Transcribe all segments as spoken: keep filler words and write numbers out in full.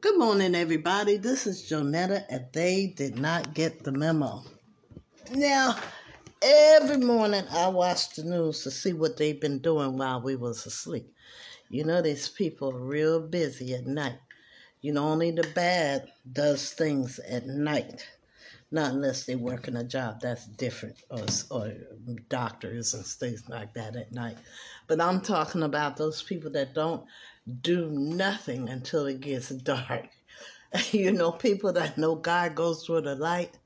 Good morning, everybody. This is Jonetta, and they did not get the memo. Now, every morning I watch the news to see what they've been doing while we was asleep. You know, these people are real busy at night. You know, only the bad does things at night, not unless they're working a job that's different, or, or doctors and things like that at night. But I'm talking about those people that don't do nothing until it gets dark. You know, people that know God goes toward the light,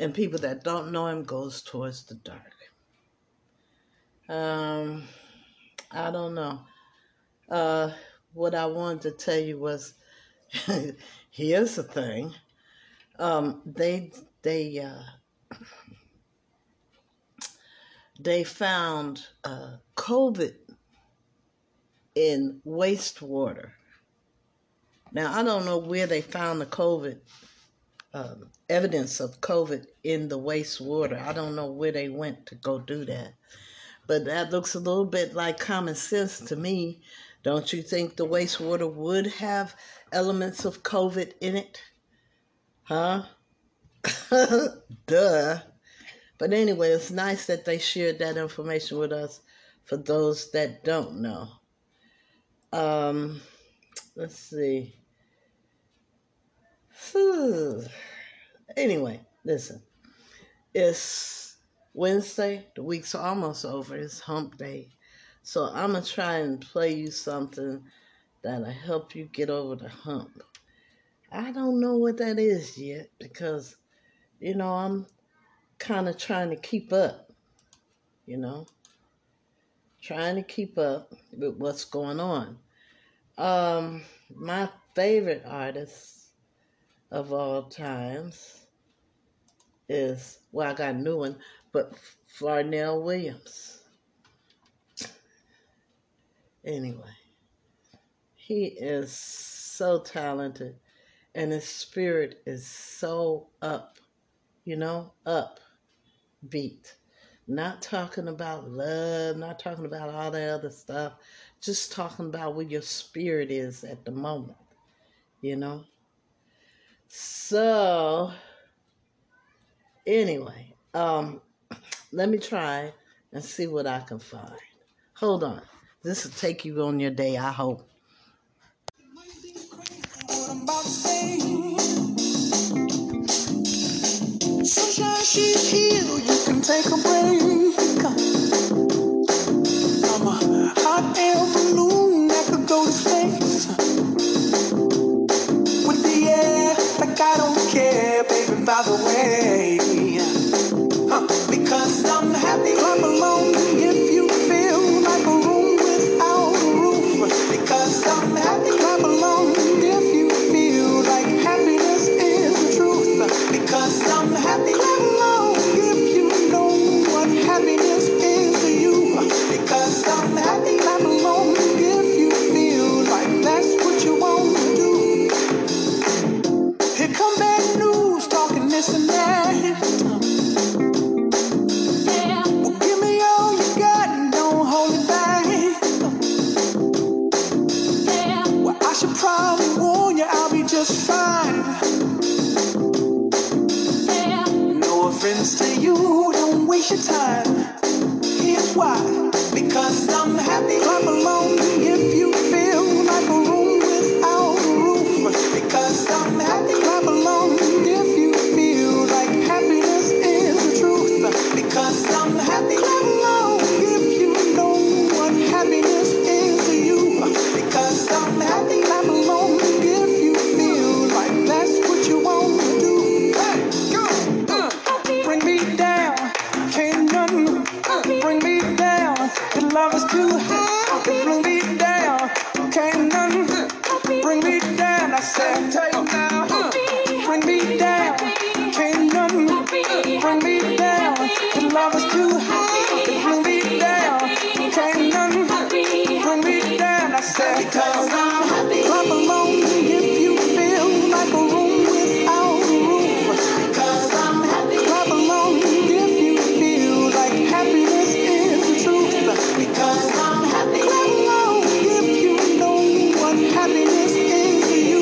and people that don't know him goes towards the dark. Um, I don't know. Uh, what I wanted to tell you was, here's the thing. Um, they, they, uh, they found, uh, COVID in wastewater. Now, I don't know where they found the COVID, um, evidence of COVID in the wastewater. I don't know where they went to go do that, but that looks a little bit like common sense to me. Don't you think the wastewater would have elements of COVID in it? Huh? Duh. But anyway, it's nice that they shared that information with us for those that don't know. Um, let's see. Anyway, listen. It's Wednesday. The week's almost over. It's hump day. So I'm going to try and play you something that'll help you get over the hump. I don't know what that is yet because, you know, I'm kind of trying to keep up, you know, trying to keep up with what's going on. Um, my favorite artist of all times is, well, I got a new one, but Farnell Williams. Anyway, he is so talented. And his spirit is so up, you know, up beat. Not talking about love, not talking about all that other stuff. Just talking about where your spirit is at the moment, you know. So, anyway, um, let me try and see what I can find. Hold on. This will take you on your day, I hope. Sunshine, she's here, you can take a break. I'm a hot air balloon that could go to space. With the air, like I don't care, baby, by the way. Huh. Because I'm happy, I'm alone if you feel like a room without a roof. Because I'm happy, I'm alone if you feel like happiness is the truth. Because I'm happy, clap along if you know what happiness is to you. Because I'm happy, clap along if you feel like that's what you want to do. Here come bad news talking this and that. To you, don't waste your time. Here's why. Because I'm happy, I'm alone. If you feel like a room without a roof. Because I'm happy, I'm alone. If you feel like happiness is the truth. Because I'm happy, I'm alone. If you know what happiness is to you. Because I'm happy, I'm alone. If you feel like that's what you want to do. Love is too high, bring me down, can't none, bring me down, I said take down, bring me down, can't none, bring me down, the love is too high, bring me down, can't none, bring me down, I said take down, I'm alone if you feel like a room without a roof, because I'm happy, I'm alone if you feel like happiness is the truth. Because I'm happy, clap along if you know what happiness is to you.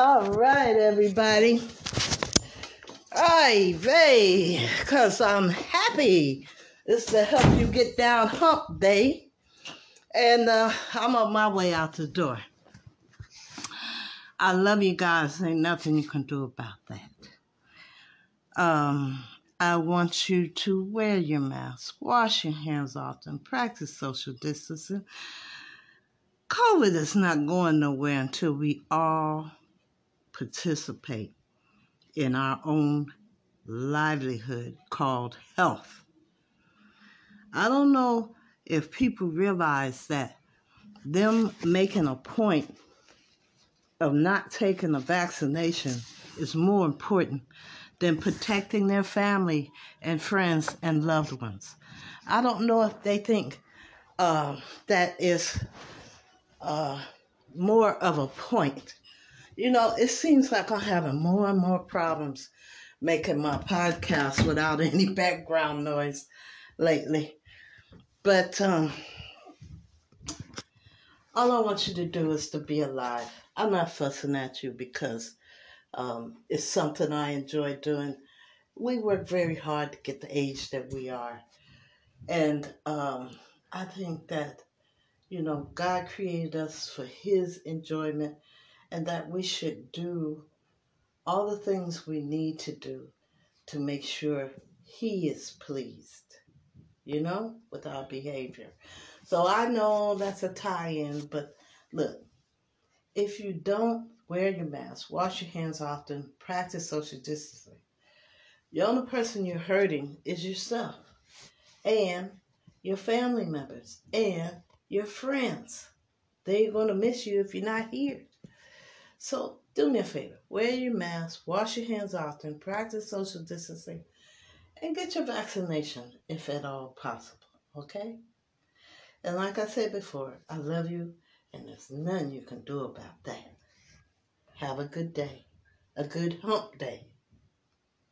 All right, everybody. Ay vey, because I'm happy. This is to help you get down hump day. And uh, I'm on my way out the door. I love you guys. Ain't nothing you can do about that. Um, I want you to wear your mask, wash your hands often, practice social distancing. COVID is not going nowhere until we all participate in our own livelihood called health. I don't know if people realize that them making a point of not taking a vaccination is more important than protecting their family and friends and loved ones. I don't know if they think uh, that is uh, more of a point. You know, it seems like I'm having more and more problems making my podcast without any background noise lately. But um, all I want you to do is to be alive. I'm not fussing at you because um, it's something I enjoy doing. We work very hard to get the age that we are. And um, I think that, you know, God created us for his enjoyment, and that we should do all the things we need to do to make sure he is pleased, you know, with our behavior. So I know that's a tie-in, but look, if you don't wear your mask, wash your hands often, practice social distancing, the only person you're hurting is yourself and your family members and your friends. They're going to miss you if you're not here. So do me a favor, wear your mask, wash your hands often, practice social distancing, and get your vaccination if at all possible, okay? And like I said before, I love you, and there's nothing you can do about that. Have a good day, a good hump day.